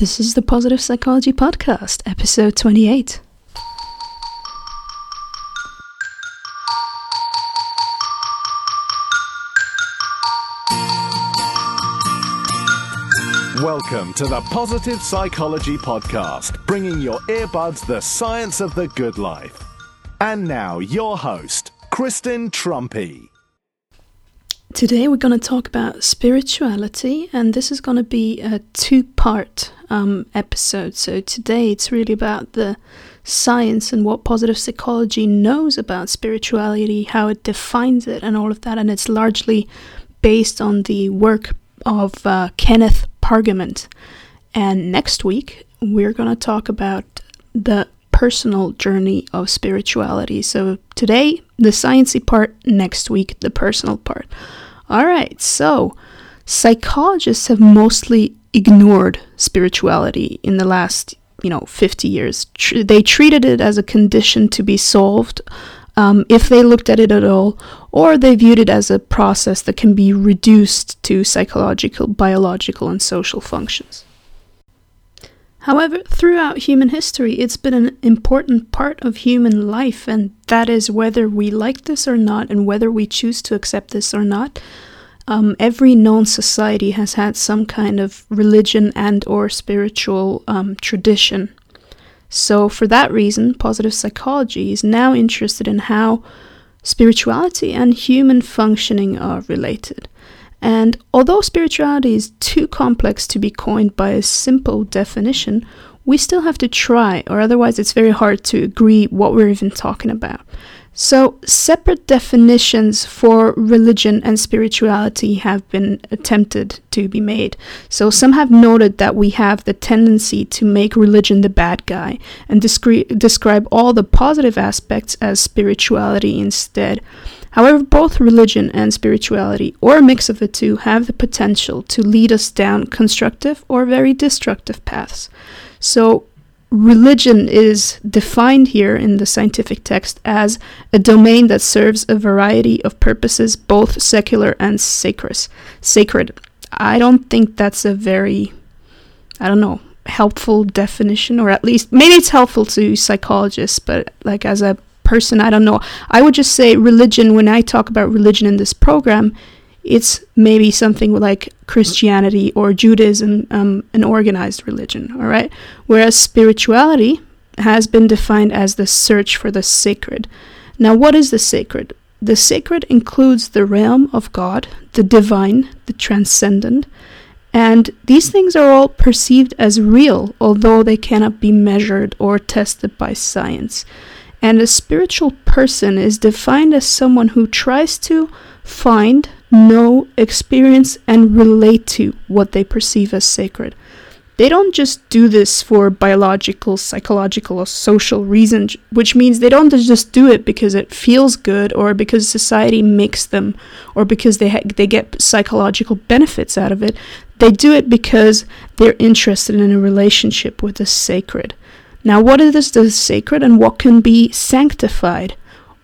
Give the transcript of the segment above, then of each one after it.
This is the Positive Psychology Podcast, episode 28. Welcome to the Positive Psychology Podcast, bringing your earbuds the science of the good life. And now, your host, Kristen Trumpy. Today we're going to talk about spirituality, and this is going to be a two-part episode. So today it's really about the science and what positive psychology knows about spirituality, how it defines it and all of that, and it's largely based on the work of Kenneth Pargament. And next week we're going to talk about the personal journey of spirituality. So today, the sciencey part, next week, the personal part. All right, so psychologists have mostly ignored spirituality in the last, 50 years. They treated it as a condition to be solved, if they looked at it at all, or they viewed it as a process that can be reduced to psychological, biological, and social functions. However, throughout human history, it's been an important part of human life, and that is whether we like this or not, and whether we choose to accept this or not. Every known society has had some kind of religion and or spiritual tradition. So for that reason, positive psychology is now interested in how spirituality and human functioning are related. And although spirituality is too complex to be coined by a simple definition, we still have to try, or otherwise it's very hard to agree what we're even talking about. So separate definitions for religion and spirituality have been attempted to be made. So some have noted that we have the tendency to make religion the bad guy and describe all the positive aspects as spirituality instead. However, both religion and spirituality, or a mix of the two, have the potential to lead us down constructive or very destructive paths. So, religion is defined here in the scientific text as a domain that serves a variety of purposes, both secular and sacred. I don't think that's a very, helpful definition, or at least, maybe it's helpful to psychologists, but like as a person, I don't know. I would just say religion, when I talk about religion in this program, it's maybe something like Christianity or Judaism, an organized religion, all right? Whereas spirituality has been defined as the search for the sacred. Now, what is the sacred? The sacred includes the realm of God, the divine, the transcendent, and these things are all perceived as real, although they cannot be measured or tested by science. And a spiritual person is defined as someone who tries to find, know, experience, and relate to what they perceive as sacred. They don't just do this for biological, psychological, or social reasons, which means they don't just do it because it feels good or because society makes them or because they get psychological benefits out of it. They do it because they're interested in a relationship with the sacred. Now, what is the sacred and what can be sanctified?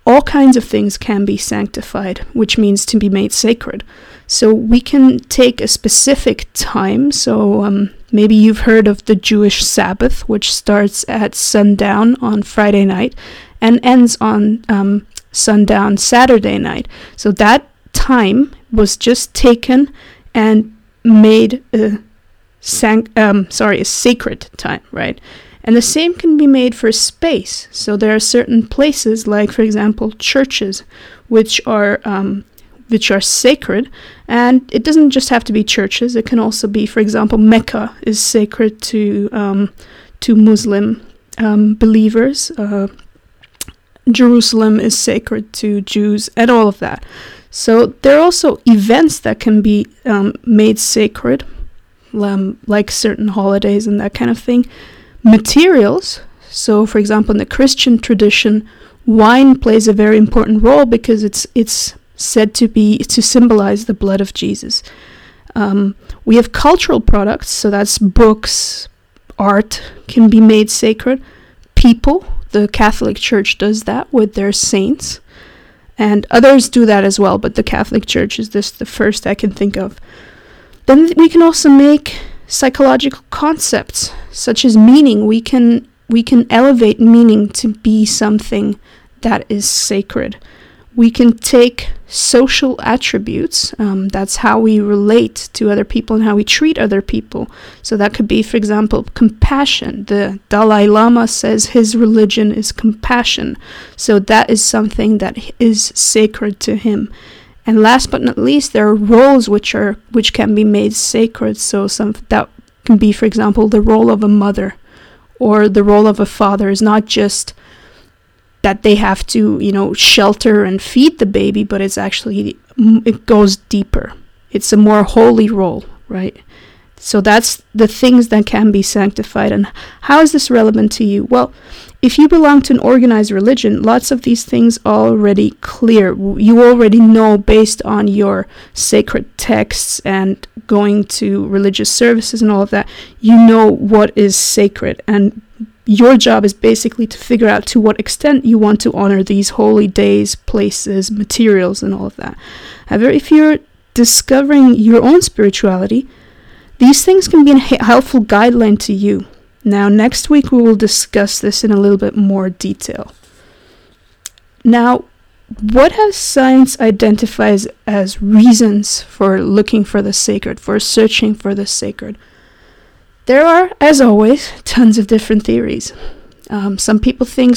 All kinds of things can be sanctified, which means to be made sacred. So we can take a specific time. So maybe you've heard of the Jewish Sabbath, which starts at sundown on Friday night and ends on sundown Saturday night. So that time was just taken and made a sacred time, right? And the same can be made for space. So there are certain places, like for example churches, which are sacred, and it doesn't just have to be churches. It can also be, for example, Mecca is sacred to Muslim believers. Jerusalem is sacred to Jews, and all of that. So there are also events that can be made sacred, like certain holidays and that kind of thing. Materials, so for example in the Christian tradition, wine plays a very important role because it's said to symbolize the blood of Jesus. We have cultural products, so that's books, art can be made sacred. People, the Catholic Church does that with their saints, and others do that as well, but the Catholic Church is the first I can think of. Then we can also make psychological concepts such as meaning. We can elevate meaning to be something that is sacred. We can take social attributes, that's how we relate to other people and how we treat other people. So that could be, for example, compassion. The Dalai Lama says his religion is compassion. So that is something that is sacred to him. And last but not least, there are roles which can be made sacred. So some that can be, for example, the role of a mother or the role of a father is not just that they have to, shelter and feed the baby, but it's actually, it goes deeper. It's a more holy role, right? So that's the things that can be sanctified. And how is this relevant to you? Well, if you belong to an organized religion, lots of these things are already clear. You already know based on your sacred texts and going to religious services and all of that, you know what is sacred. And your job is basically to figure out to what extent you want to honor these holy days, places, materials, and all of that. However, if you're discovering your own spirituality, these things can be a helpful guideline to you. Now, next week we will discuss this in a little bit more detail. Now, what has science identified as reasons for looking for the sacred, for searching for the sacred? There are, as always, tons of different theories. Some people think,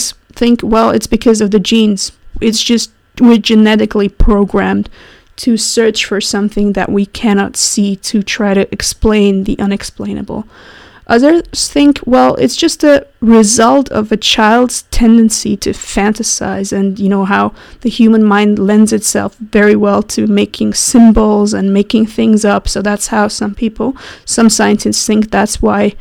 well, it's because of the genes. It's just we're genetically programmed to search for something that we cannot see, to try to explain the unexplainable. Others think, well, it's just a result of a child's tendency to fantasize, and how the human mind lends itself very well to making symbols and making things up. So that's how some scientists think that's why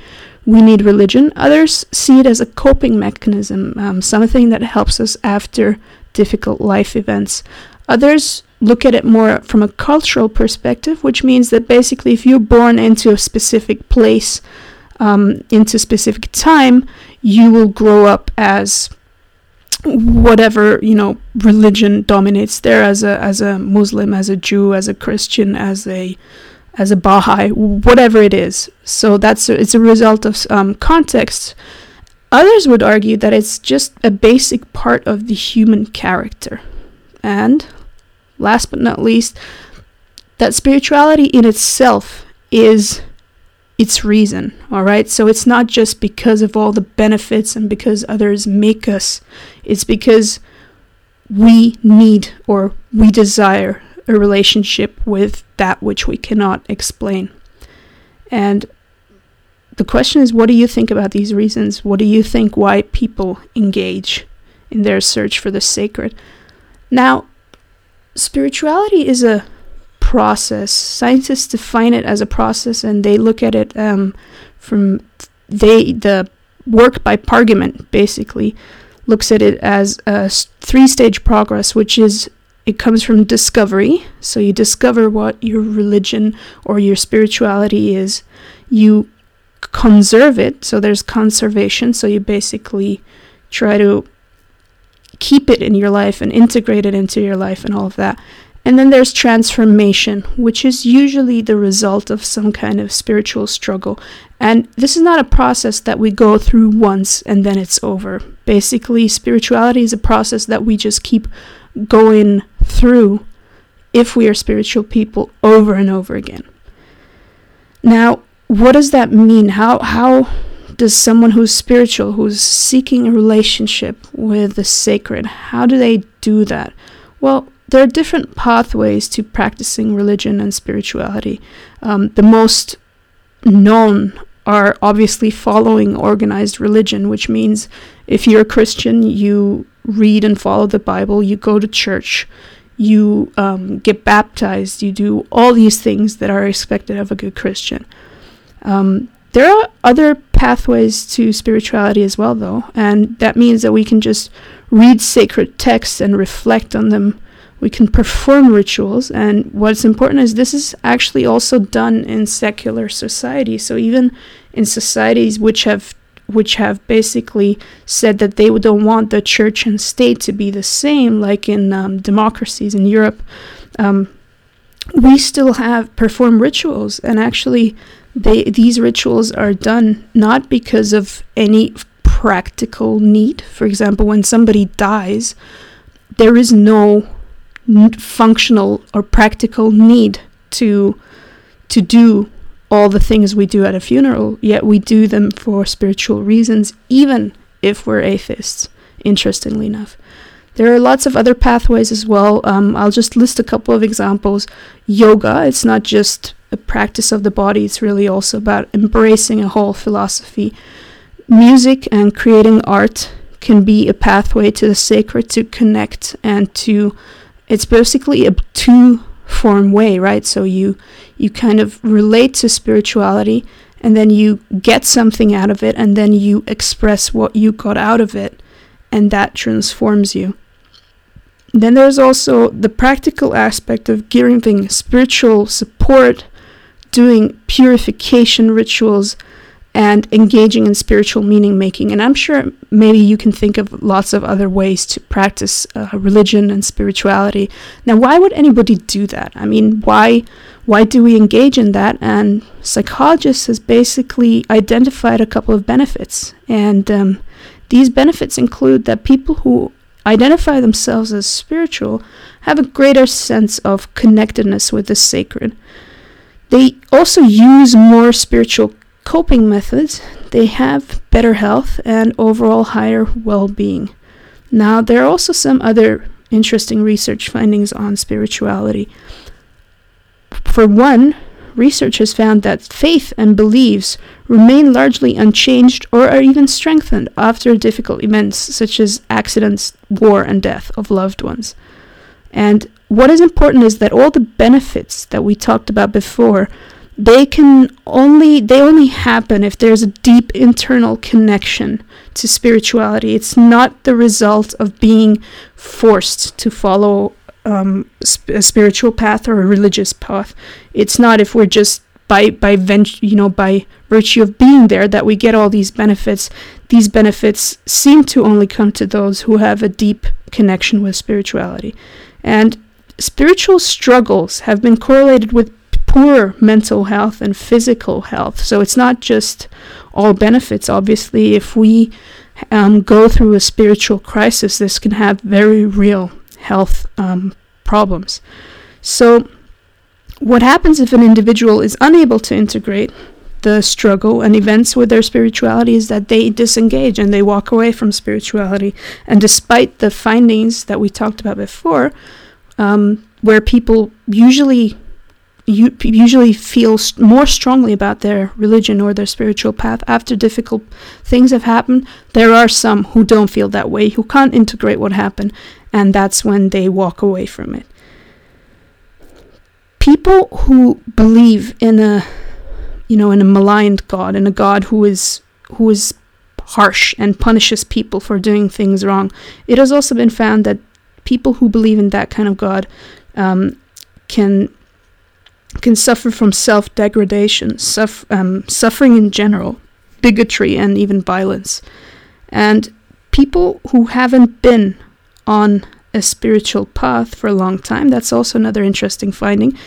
we need religion. Others see it as a coping mechanism, something that helps us after difficult life events. Others look at it more from a cultural perspective, which means that basically if you're born into a specific place, into specific time, you will grow up as whatever religion dominates there, as a Muslim, as a Jew, as a Christian, as a Baha'i, whatever it is. So it's a result of context. Others would argue that it's just a basic part of the human character, and last but not least, that spirituality in itself is its reason, all right? So it's not just because of all the benefits and because others make us. It's because we need or we desire a relationship with that which we cannot explain. And the question is, what do you think about these reasons? What do you think why people engage in their search for the sacred? Now, spirituality is a process. Scientists define it as a process, and they look at it the work by Pargament basically looks at it as a three-stage progress, which is it comes from discovery. So you discover what your religion or your spirituality is. You conserve it. So there's conservation. So you basically try to keep it in your life and integrate it into your life and all of that. And then there's transformation, which is usually the result of some kind of spiritual struggle. And this is not a process that we go through once and then it's over. Basically, spirituality is a process that we just keep going through if we are spiritual people over and over again. Now, what does that mean? How does someone who's spiritual, who's seeking a relationship with the sacred, how do they do that? Well, there are different pathways to practicing religion and spirituality. The most known are obviously following organized religion, which means if you're a Christian, you read and follow the Bible, you go to church, you get baptized, you do all these things that are expected of a good Christian. There are other pathways to spirituality as well, though, and that means that we can just read sacred texts and reflect on them. We can perform rituals, and what's important is this is actually also done in secular society. So even in societies which have basically said that they don't want the church and state to be the same, like in democracies in Europe, we still perform rituals, and actually these rituals are done not because of any practical need. For example, when somebody dies, there is no functional or practical need to do all the things we do at a funeral, yet we do them for spiritual reasons, even if we're atheists, interestingly enough. There are lots of other pathways as well. I'll just list a couple of examples. Yoga, it's not just a practice of the body, it's really also about embracing a whole philosophy. Music and creating art can be a pathway to the sacred, to connect, and to, it's basically a two-form way, right? So you kind of relate to spirituality, and then you get something out of it, and then you express what you got out of it, and that transforms you. Then there's also the practical aspect of giving spiritual support, doing purification rituals, and engaging in spiritual meaning making. And I'm sure maybe you can think of lots of other ways to practice religion and spirituality. Now, why would anybody do that? I mean, why do we engage in that? And psychologists has basically identified a couple of benefits. And these benefits include that people who identify themselves as spiritual have a greater sense of connectedness with the sacred. They also use more spiritual coping methods, they have better health and overall higher well-being. Now, there are also some other interesting research findings on spirituality. For one, research has found that faith and beliefs remain largely unchanged or are even strengthened after difficult events such as accidents, war, and death of loved ones. And what is important is that all the benefits that we talked about before, they only happen if there's a deep internal connection to spirituality. It's not the result of being forced to follow a spiritual path or a religious path. It's not if we're just by virtue of being there that we get all these benefits. These benefits seem to only come to those who have a deep connection with spirituality. And spiritual struggles have been correlated with poor mental health and physical health. So it's not just all benefits. Obviously, if we go through a spiritual crisis, this can have very real health problems. So what happens if an individual is unable to integrate the struggle and events with their spirituality is that they disengage and they walk away from spirituality. And despite the findings that we talked about before, where people usually feel more strongly about their religion or their spiritual path after difficult things have happened, there are some who don't feel that way, who can't integrate what happened, and that's when they walk away from it. People who believe in a maligned God, in a God who is harsh and punishes people for doing things wrong, it has also been found that people who believe in that kind of God can suffer from self-degradation, suffering in general, bigotry, and even violence. And people who haven't been on a spiritual path for a long time, that's also another interesting finding,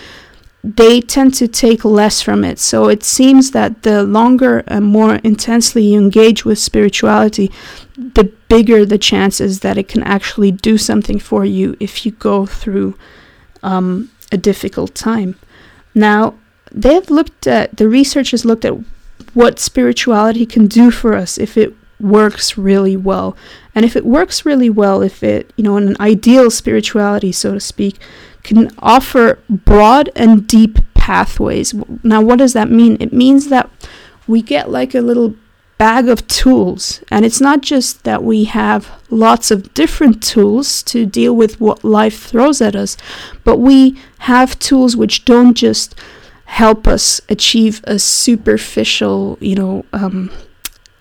they tend to take less from it. So it seems that the longer and more intensely you engage with spirituality, the bigger the chances that it can actually do something for you if you go through a difficult time. Now, the research has looked at what spirituality can do for us if it works really well. And if it works really well, if it, in an ideal spirituality, so to speak, can offer broad and deep pathways. Now, what does that mean? It means that we get like a little bag of tools, and it's not just that we have lots of different tools to deal with what life throws at us, but we have tools which don't just help us achieve a superficial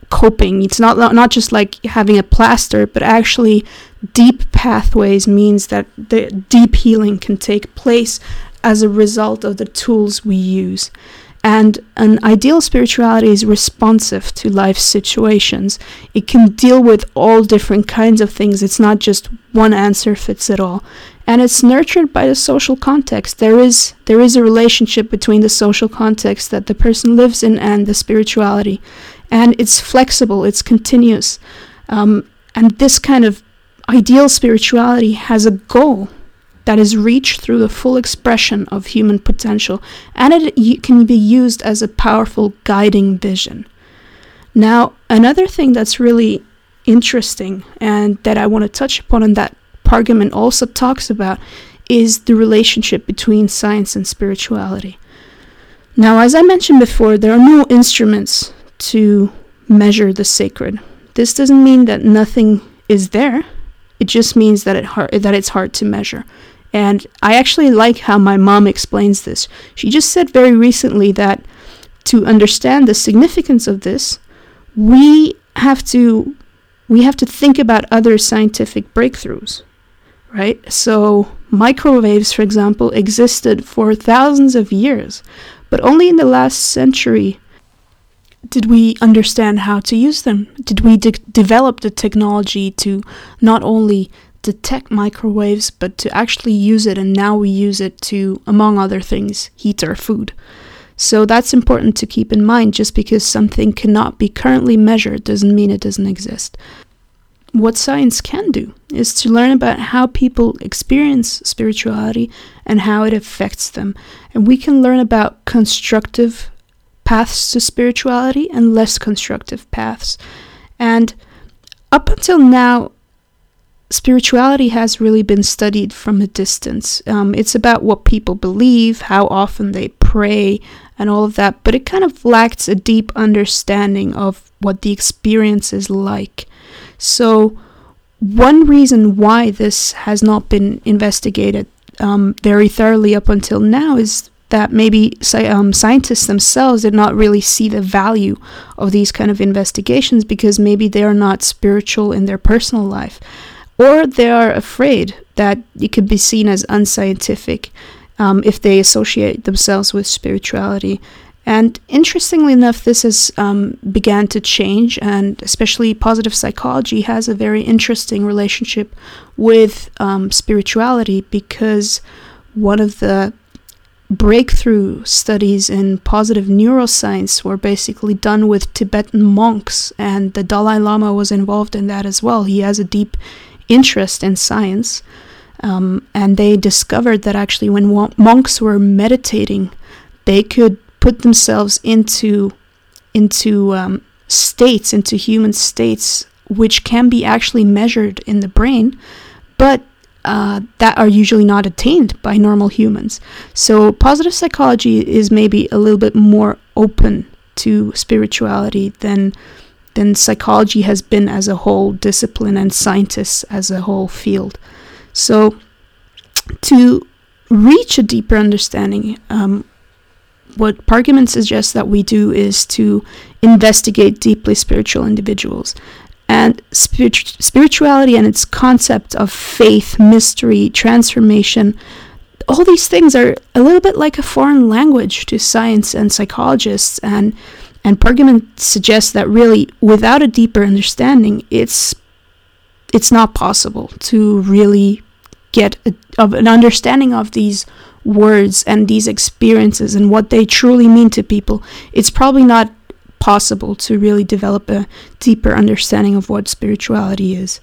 coping. It's not just like having a plaster, but actually deep pathways means that the deep healing can take place as a result of the tools we use. And an ideal spirituality is responsive to life's situations. It can deal with all different kinds of things. It's not just one answer fits it all. And it's nurtured by the social context. There is a relationship between the social context that the person lives in and the spirituality. And it's flexible, it's continuous. And this kind of ideal spirituality has a goal that is reached through the full expression of human potential, and it can be used as a powerful guiding vision. Now, another thing that's really interesting and that I want to touch upon and that Pargament also talks about is the relationship between science and spirituality. Now, as I mentioned before, there are no instruments to measure the sacred. This doesn't mean that nothing is there. It just means that it's hard to measure. And I actually like how my mom explains this. She just said very recently that to understand the significance of this, we have to think about other scientific breakthroughs, right? So microwaves, for example, existed for thousands of years, but only in the last century did we understand how to use them? Did we develop the technology to not only detect microwaves, but to actually use it? And now we use it to, among other things, heat our food. So that's important to keep in mind. Just because something cannot be currently measured doesn't mean it doesn't exist. What science can do is to learn about how people experience spirituality and how it affects them. And we can learn about constructive paths to spirituality and less constructive paths. And up until now, spirituality has really been studied from a distance. It's about what people believe, how often they pray, and all of that, but it kind of lacks a deep understanding of what the experience is like. So one reason why this has not been investigated very thoroughly up until now is that maybe scientists themselves did not really see the value of these kind of investigations, because maybe they are not spiritual in their personal life, or they are afraid that it could be seen as unscientific if they associate themselves with spirituality. And interestingly enough, this has began to change, and especially positive psychology has a very interesting relationship with spirituality, because one of the breakthrough studies in positive neuroscience were basically done with Tibetan monks, and the Dalai Lama was involved in that as well. He has a deep interest in science, and they discovered that actually when monks were meditating, they could put themselves into human states, which can be actually measured in the brain, but that are usually not attained by normal humans. So positive psychology is maybe a little bit more open to spirituality than psychology has been as a whole discipline and scientists as a whole field. So to reach a deeper understanding, what Pargament suggests that we do is to investigate deeply spiritual individuals. And spirituality and its concept of faith, mystery, transformation, all these things are a little bit like a foreign language to science and psychologists. And Pargament suggests that really, without a deeper understanding, it's not possible to really get an understanding of these words and these experiences and what they truly mean to people. It's probably not possible to really develop a deeper understanding of what spirituality is.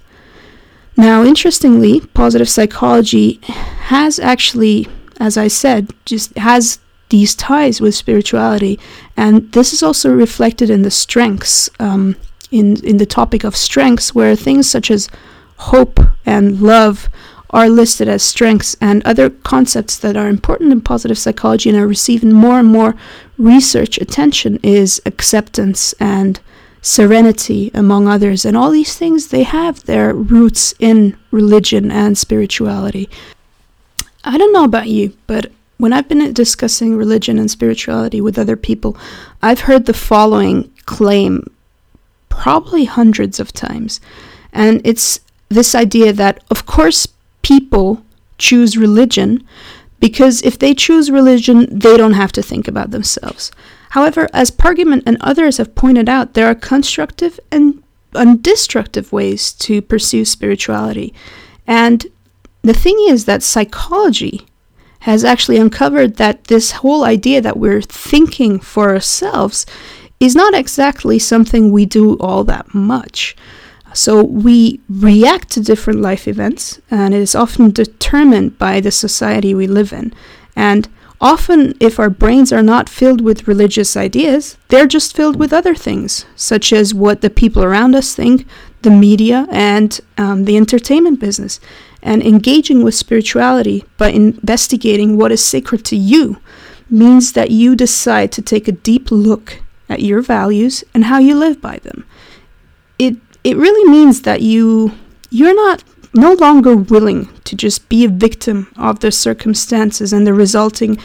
Now, interestingly, positive psychology has actually, as I said, just has these ties with spirituality, and this is also reflected in the strengths, in the topic of strengths, where things such as hope and love are listed as strengths, and other concepts that are important in positive psychology and are receiving more and more research attention is acceptance and serenity, among others. And all these things, they have their roots in religion and spirituality. I don't know about you, but when I've been discussing religion and spirituality with other people, I've heard the following claim probably hundreds of times. And it's this idea that, of course, people choose religion because if they choose religion, they don't have to think about themselves. However, as Pargament and others have pointed out, there are constructive and destructive ways to pursue spirituality. And The thing is that psychology has actually uncovered that this whole idea that we're thinking for ourselves is not exactly something we do all that much. So we react to different life events, and it is often determined by the society we live in. And often, if our brains are not filled with religious ideas, they're just filled with other things, such as what the people around us think, the media, and the entertainment business. And engaging with spirituality by investigating what is sacred to you means that you decide to take a deep look at your values and how you live by them. It really means that you're not no longer willing to just be a victim of the circumstances and the resulting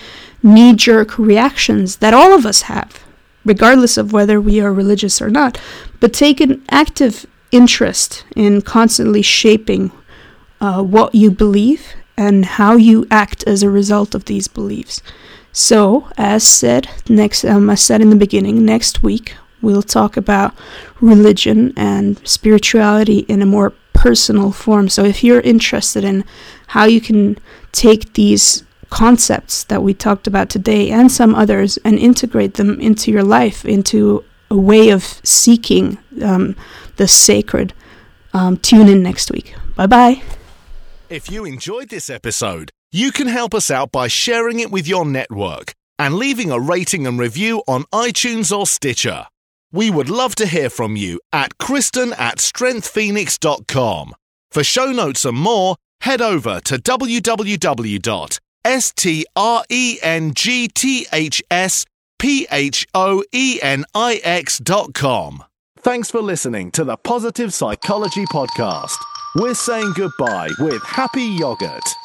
knee-jerk reactions that all of us have, regardless of whether we are religious or not, but take an active interest in constantly shaping what you believe and how you act as a result of these beliefs. So, as said, I said in the beginning, next week we'll talk about religion and spirituality in a more personal form. So if you're interested in how you can take these concepts that we talked about today and some others and integrate them into your life, into a way of seeking the sacred, tune in next week. Bye-bye. If you enjoyed this episode, you can help us out by sharing it with your network and leaving a rating and review on iTunes or Stitcher. We would love to hear from you at kristen@strengthsphoenix.com. For show notes and more, head over to www.strengthsphoenix.com. Thanks for listening to the Positive Psychology Podcast. We're saying goodbye with happy yogurt.